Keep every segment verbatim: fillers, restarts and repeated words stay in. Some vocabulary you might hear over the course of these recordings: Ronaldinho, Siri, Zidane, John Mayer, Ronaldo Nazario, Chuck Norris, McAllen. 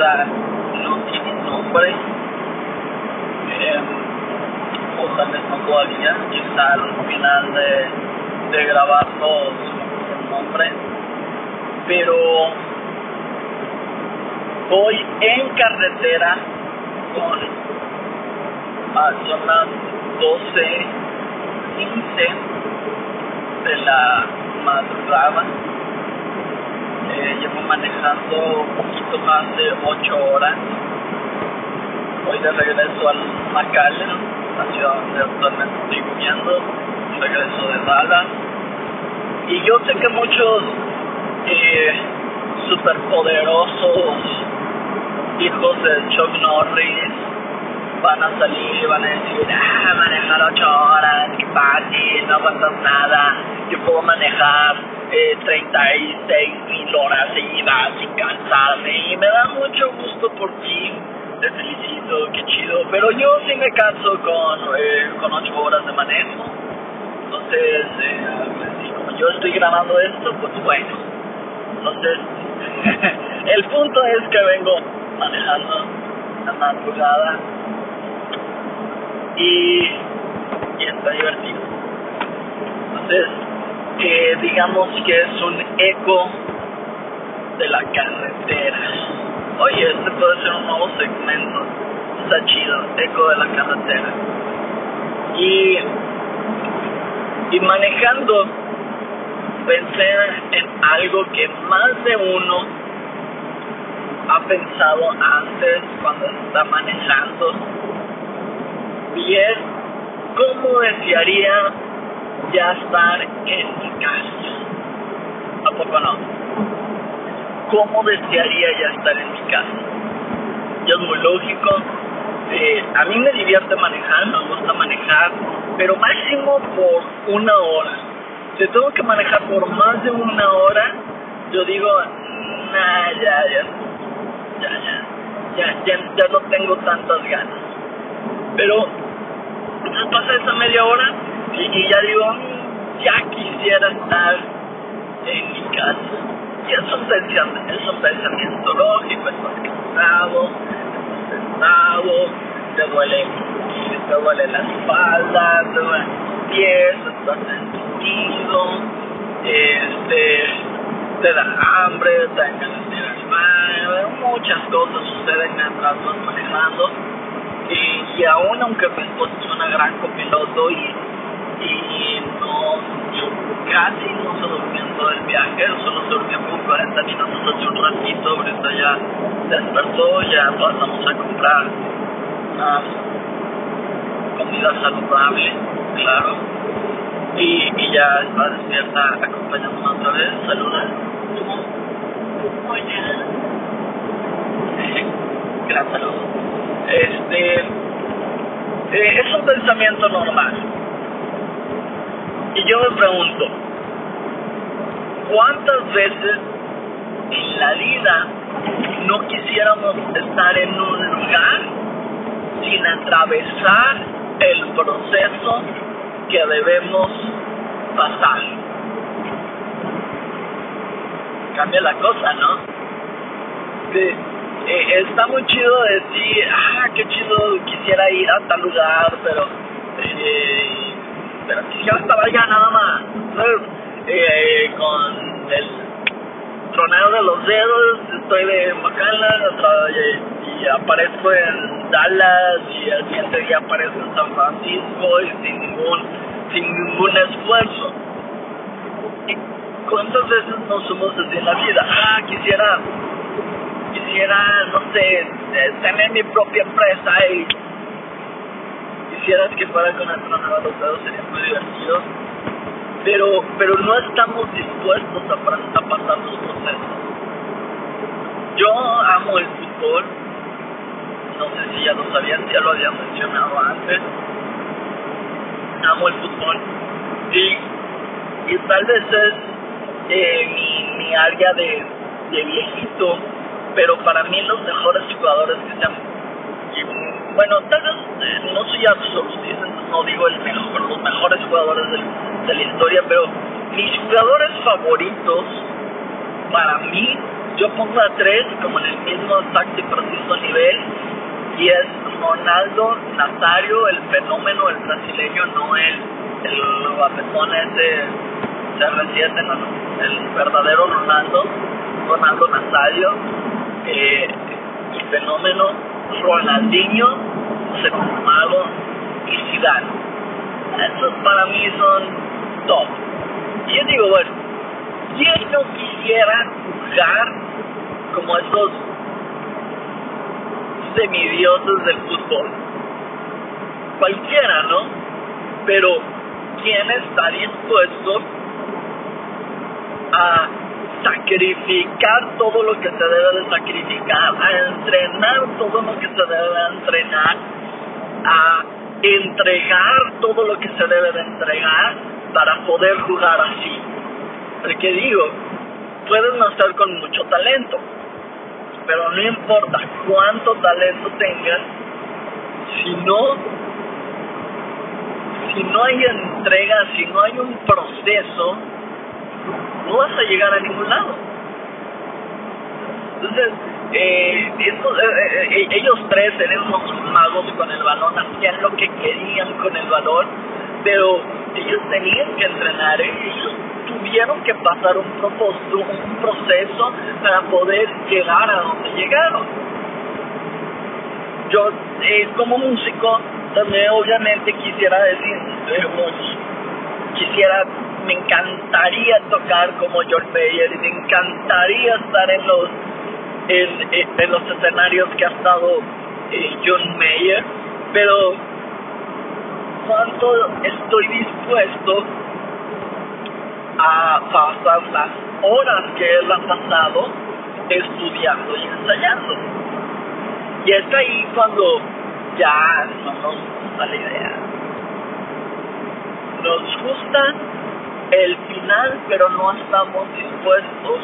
pregunta no tiene nombre, eh, o tal vez no todavía, quizá al final de, de grabarlo se me nombre, pero voy en carretera con ah, son las doce quince de la madrugada. Eh, llevo manejando un poquito más de ocho horas. Voy de regreso al McAllen, la ciudad donde actualmente estoy viviendo, regreso de Dallas. Y yo sé que muchos eh, superpoderosos hijos de Chuck Norris van a salir, van a decir, ah, manejar ocho horas, qué fácil, no pasa nada, yo puedo manejar eh, treinta y seis mil horas seguidas sin cansarme, y me da mucho gusto por ti, te felicito, qué chido, pero yo sí me canso con, eh, con ocho horas de manejo. Entonces, eh, pues, como yo estoy grabando esto, pues bueno, entonces, el punto es que vengo manejando la madrugada, Y, y está divertido. Entonces, eh, digamos que es un eco de la carretera. Oye, este puede ser un nuevo segmento. Está chido, eco de la carretera. Y, y manejando, pensé en algo que más de uno ha pensado antes cuando está manejando. Y es, ¿cómo desearía ya estar en mi casa? ¿A poco no? ¿Cómo desearía ya estar en mi casa? Y es muy lógico. Eh, a mí me divierte manejar, me gusta manejar, pero máximo por una hora. Si tengo que manejar por más de una hora, yo digo, nah, ya, ya, ya, ya, ya, ya, ya no tengo tantas ganas. Pero entonces pasa esa media hora y, y ya digo, ya quisiera estar en mi casa. Y es un pensamiento, es un pensamiento lógico, estás cansado, estás sentado, te duele, te duele la espalda, te duelen tus pies, estás sentido, este, te da hambre, te da ganas de ir al baño, muchas cosas suceden mientras vas manejando. Y, y aún aunque mi esposa es una gran copiloto y, y no, casi no se durmió en todo el viaje, solo se durmió por cuarenta minutos hace un ratito, pero esta ya despertó, ya pasamos a comprar um, comida saludable, claro, y, y ya está despierta acompañándonos otra vez. Saluda. Hola. Gran saludo. Este, eh, es un pensamiento normal. Y yo me pregunto, ¿cuántas veces en la vida no quisiéramos estar en un lugar sin atravesar el proceso que debemos pasar? Cambia la cosa, ¿no? Que Eh, está muy chido decir, ah, qué chido, quisiera ir a tal lugar, pero eh, pero quisiera estar allá nada más, eh, con el tronar de los dedos. Estoy de McAllen y, y aparezco en Dallas, y al siguiente día aparezco en San Francisco, y sin ningún, sin ningún esfuerzo. ¿Y cuántas veces nos somos así en la vida? Ah, quisiera... Quisiera, no sé, tener mi propia empresa y quisieras que fuera con el trono de los dedos, sería muy divertido. Pero, pero no estamos dispuestos a, a pasar los procesos. Yo amo el fútbol, no sé si ya lo sabían, ya lo había mencionado antes. Amo el fútbol y, y tal vez es eh, mi, mi área de, de viejito. Pero para mí los mejores jugadores que se han... Y, bueno, tal vez eh, no soy absolutista, entonces no digo el mejor, los mejores jugadores del, de la historia, pero mis jugadores favoritos para mí yo pongo a tres como en el mismo exacto y preciso nivel, y es Ronaldo Nazario, el fenómeno, el brasileño, no el, el guapetón ese C R siete, no, no, el verdadero Ronaldo, Ronaldo Nazario, eh, el fenómeno, Ronaldinho, se confirmado, y Zidane. Estos para mí son top. Y yo digo, bueno, ¿quién no quisiera jugar como estos semidioses del fútbol? Cualquiera, ¿no? Pero ¿quién está dispuesto a sacrificar todo lo que se debe de sacrificar, a entrenar todo lo que se debe de entrenar, a entregar todo lo que se debe de entregar para poder jugar así? Porque digo, puedes nacer con mucho talento, pero no importa cuánto talento tengas, si no, si no hay entrega, si no hay un proceso, no vas a llegar a ningún lado. Entonces, eh, estos, eh, eh, ellos tres eran unos magos con el balón, hacían lo que querían con el balón, pero ellos tenían que entrenar, ¿eh? ellos tuvieron que pasar un, propósito, un proceso para poder llegar a donde llegaron. Yo, eh, como músico, también obviamente quisiera decir, eh, quisiera... me encantaría tocar como John Mayer, y me encantaría estar en los en, en, en los escenarios que ha estado eh, John Mayer, pero ¿cuánto estoy dispuesto a pasar las horas que él ha pasado estudiando y ensayando? Y es ahí cuando ya no nos gusta la idea, nos gusta el final, pero no estamos dispuestos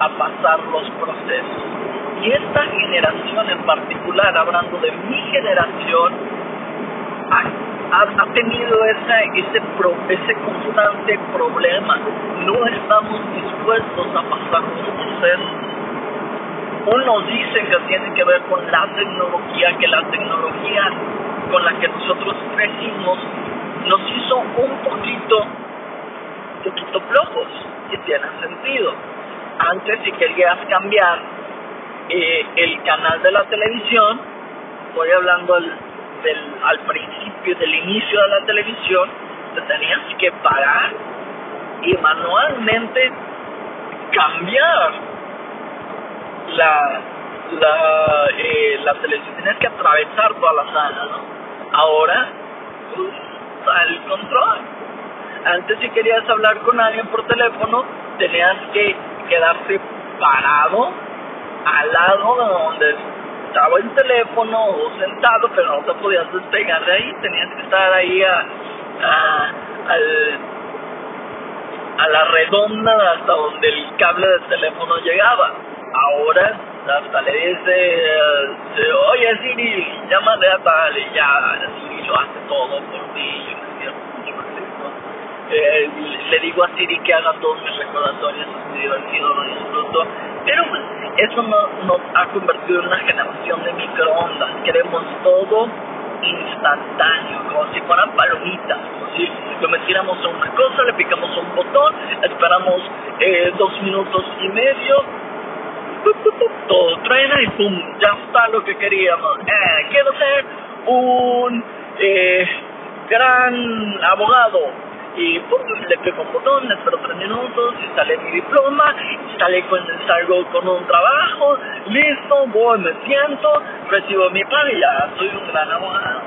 a pasar los procesos. Y esta generación en particular, hablando de mi generación, ha, ha, ha tenido ese, ese, pro, ese constante problema. No estamos dispuestos a pasar los procesos. Unos dicen que tiene que ver con la tecnología, que la tecnología con la que nosotros crecimos nos hizo un poquito... poquito flojos, que tienen sentido. Antes, si querías cambiar eh, el canal de la televisión, voy hablando al, del, al principio, del inicio de la televisión, te tenías que parar y manualmente cambiar la la, eh, la televisión, tenías que atravesar toda la sala, ¿no? Ahora, pues, al control. Antes, si querías hablar con alguien por teléfono, tenías que quedarte parado al lado de donde estaba el teléfono o sentado, pero no te podías despegar de ahí, tenías que estar ahí a, a, al, a la redonda hasta donde el cable del teléfono llegaba. Ahora hasta le dice, uh, oye Siri, llámale a tal, y ya Siri lo hace todo por ti. Eh, le digo a Siri que haga todos mis recordatorios, es muy divertido, lo disfruto, pero pues eso nos no ha convertido en una generación de microondas. Queremos todo instantáneo, como si fueran palomitas, como si lo metiéramos a una cosa, le picamos un botón, esperamos eh, dos minutos y medio, todo truena y pum, ya está lo que queríamos. Eh, quiero ser un eh, gran abogado. Y pum, le pego un botón, espero tres minutos, y sale mi diploma, y sale cuando salgo con un trabajo, listo, voy, me siento, recibo mi paga y ya soy un gran abogado.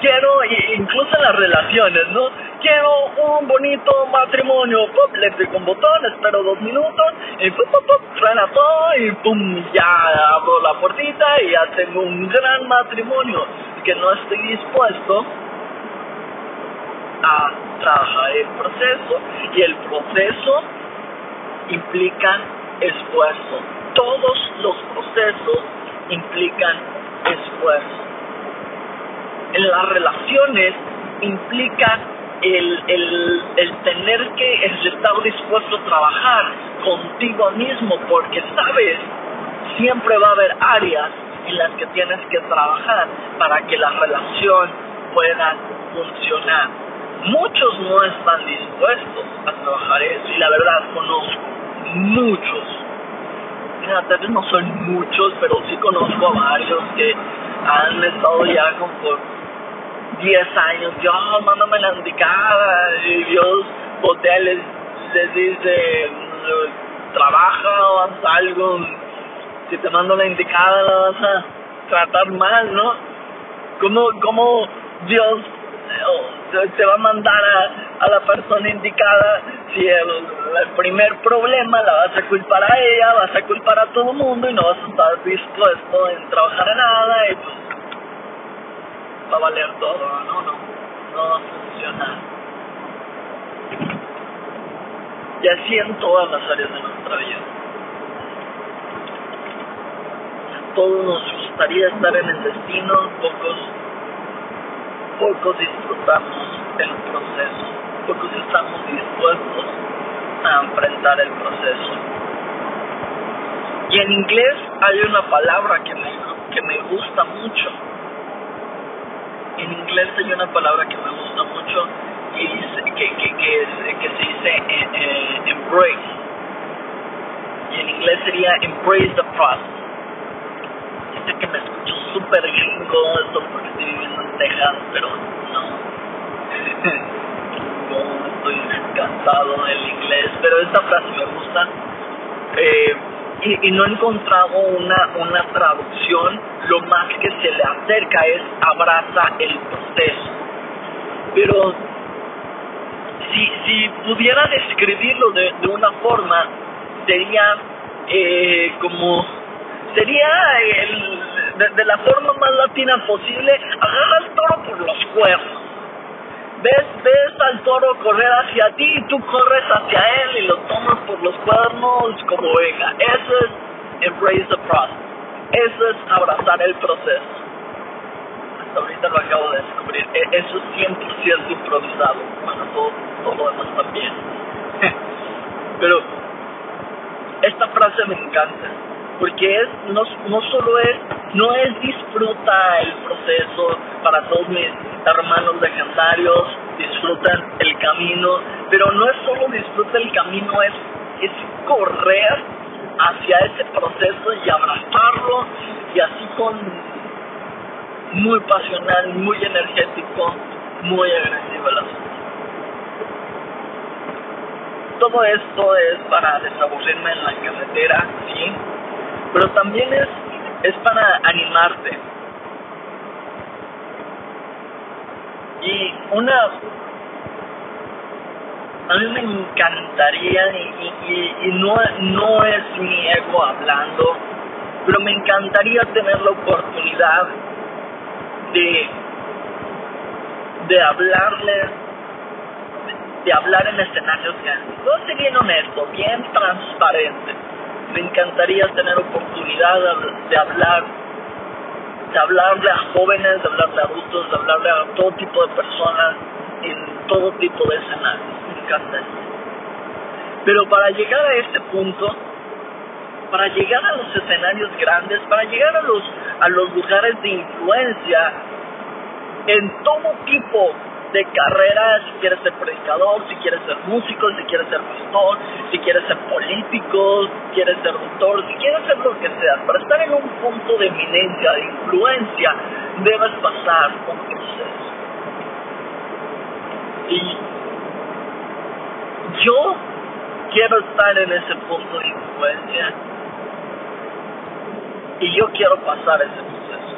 Quiero, incluso en las relaciones, ¿no? Quiero un bonito matrimonio, pum, le pego un botón, espero dos minutos, y pum, pum, pum, suena todo, y pum, ya abro la puertita y ya tengo un gran matrimonio, que no estoy dispuesto a trabajar el proceso, y el proceso implica esfuerzo. Todos los procesos implican esfuerzo. En las relaciones implica el, el, el tener que estar dispuesto a trabajar contigo mismo, porque sabes, siempre va a haber áreas en las que tienes que trabajar para que la relación pueda funcionar. Muchos no están dispuestos a trabajar eso, y la verdad conozco muchos. Mira, tal vez no son muchos, pero sí conozco a varios que han estado ya con por diez años. Dios, mándame la indicada, y Dios, hoteles, les dice, trabaja o haz algo, si te mando la indicada la vas a tratar mal, ¿no? ¿Cómo, cómo Dios te va a mandar a, a la persona indicada si el, el primer problema la vas a culpar a ella, vas a culpar a todo el mundo y no vas a estar dispuesto en trabajar a nada y pues va a valer todo? No, no, no va a funcionar. Y así en todas las áreas de nuestra vida. Todos nos gustaría estar en el destino, pocos Pocos disfrutamos el proceso, pocos estamos dispuestos a enfrentar el proceso. Y en inglés hay una palabra que me, que me gusta mucho. En inglés hay una palabra que me gusta mucho que, dice, que, que, que, que se dice eh, eh, embrace. Y en inglés sería embrace the process. Sé que me escucho súper gringo, esto porque estoy viviendo en Texas, pero no. No estoy cansado del inglés, pero esta frase me gusta. Eh, y, y no he encontrado una, una traducción. Lo más que se le acerca es abraza el proceso. Pero si, si pudiera describirlo de, de una forma, sería eh, como... Sería el, de, de la forma más latina posible, agarra al toro por los cuernos. Ves, ves al toro correr hacia ti y tú corres hacia él y lo tomas por los cuernos como oveja. Eso es embrace the process. Eso es abrazar el proceso. Hasta ahorita lo acabo de descubrir. Eso es cien por ciento improvisado. Bueno, todo, todo lo demás también. Pero esta frase me encanta. Porque es no, no solo es, no es disfruta el proceso. Para todos mis hermanos legendarios, disfrutan el camino, pero no es solo disfruta el camino, es, es correr hacia ese proceso y abrazarlo, y así con muy pasional, muy energético, muy agresivo el asunto. Todo esto es para desaburrirme en la carretera, ¿sí? Pero también es, es para animarte. Y una... A mí me encantaría, y, y, y no, no es mi ego hablando, pero me encantaría tener la oportunidad de, de hablarles, de, de hablar en escenarios grandes. Yo soy bien honesto, bien transparente. Me encantaría tener oportunidad de, de hablar, de hablarle a jóvenes, de hablarle a adultos, de hablarle a todo tipo de personas, en todo tipo de escenarios. Me encantaría. Pero para llegar a este punto, para llegar a los escenarios grandes, para llegar a los, a los lugares de influencia, en todo tipo de carreras, si quieres ser predicador, si quieres ser músico, si quieres ser pastor, si quieres ser político, si quieres ser doctor, si quieres ser lo que seas, para estar en un punto de eminencia, de influencia, debes pasar un proceso. Y yo quiero estar en ese punto de influencia y yo quiero pasar ese proceso.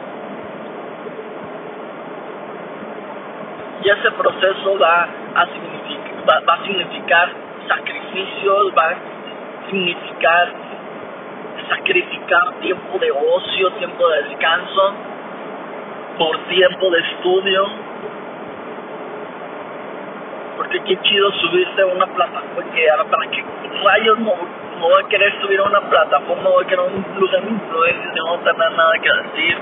Y ese proceso va a significar, va, va a significar sacrificios, va a significar sacrificar tiempo de ocio, tiempo de descanso, por tiempo de estudio. Porque qué chido subirse a una plataforma, que ahora para que rayos no, no voy a querer subir a una plataforma, no voy a querer un lugar de influencia, no voy a tener nada que decir.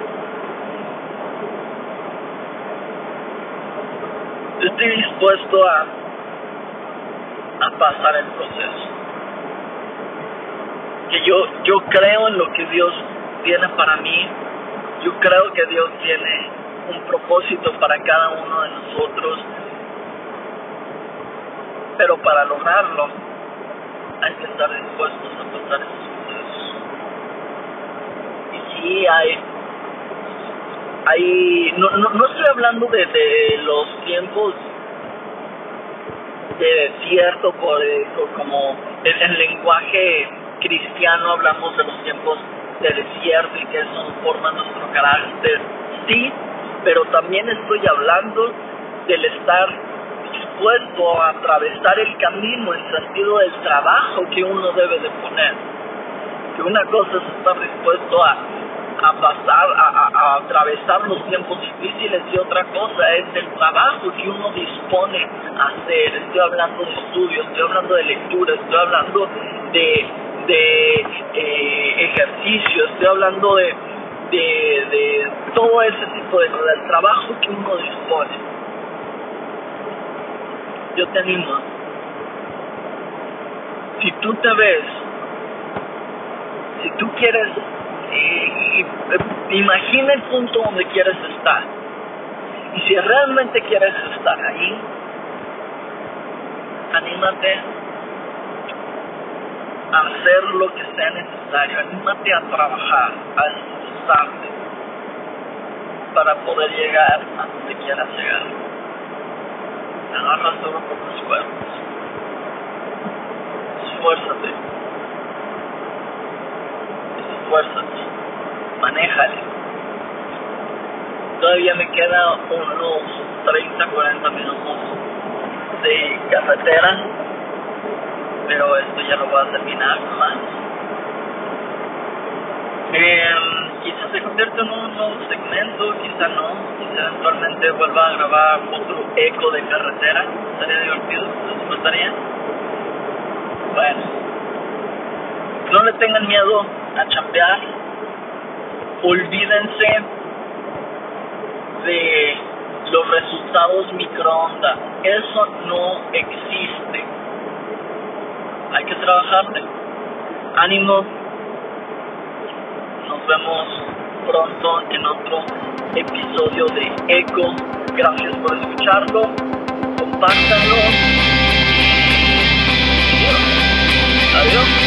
Estoy dispuesto a, a pasar el proceso. porque yo, yo creo en lo que Dios tiene para mí. Yo creo que Dios tiene un propósito para cada uno de nosotros, pero para lograrlo hay que estar dispuestos a pasar esos procesos. Y sí hay, hay no, no, no estoy hablando de, de los tiempos de desierto, por, por como en el lenguaje cristiano hablamos de los tiempos de desierto y que eso forma nuestro carácter, sí, pero también estoy hablando del estar dispuesto a atravesar el camino en sentido del trabajo que uno debe de poner. Que una cosa es estar dispuesto a, a pasar, a, a, a atravesar los tiempos difíciles, y otra cosa es el trabajo que uno dispone a hacer. Estoy hablando de estudios, estoy hablando de lectura, estoy hablando de, de eh, ejercicio, estoy hablando de, de, de todo ese tipo de cosas, el trabajo que uno dispone. Yo te animo, si tú te ves, si tú quieres, eh, imagina el punto donde quieres estar, y si realmente quieres estar ahí, anímate a hacer lo que sea necesario, anímate a trabajar, a esforzarte para poder llegar a donde quieras llegar. Agarra solo por tus cuerpos, esfuérzate, esfuérzate, manéjale. Todavía me quedan unos treinta, cuarenta minutos de carretera, pero esto ya lo voy a terminar más. Eh, quizás se convierta en un nuevo segmento, quizás no, quizás eventualmente vuelva a grabar otro eco de carretera, estaría divertido, ¿les gustaría? Bueno, no le tengan miedo a chambear, olvídense de los resultados microondas, eso no existe. Hay que trabajarle. Ánimo. Nos vemos pronto en otro episodio de Eco. Gracias por escucharlo. Compártanlo. Adiós.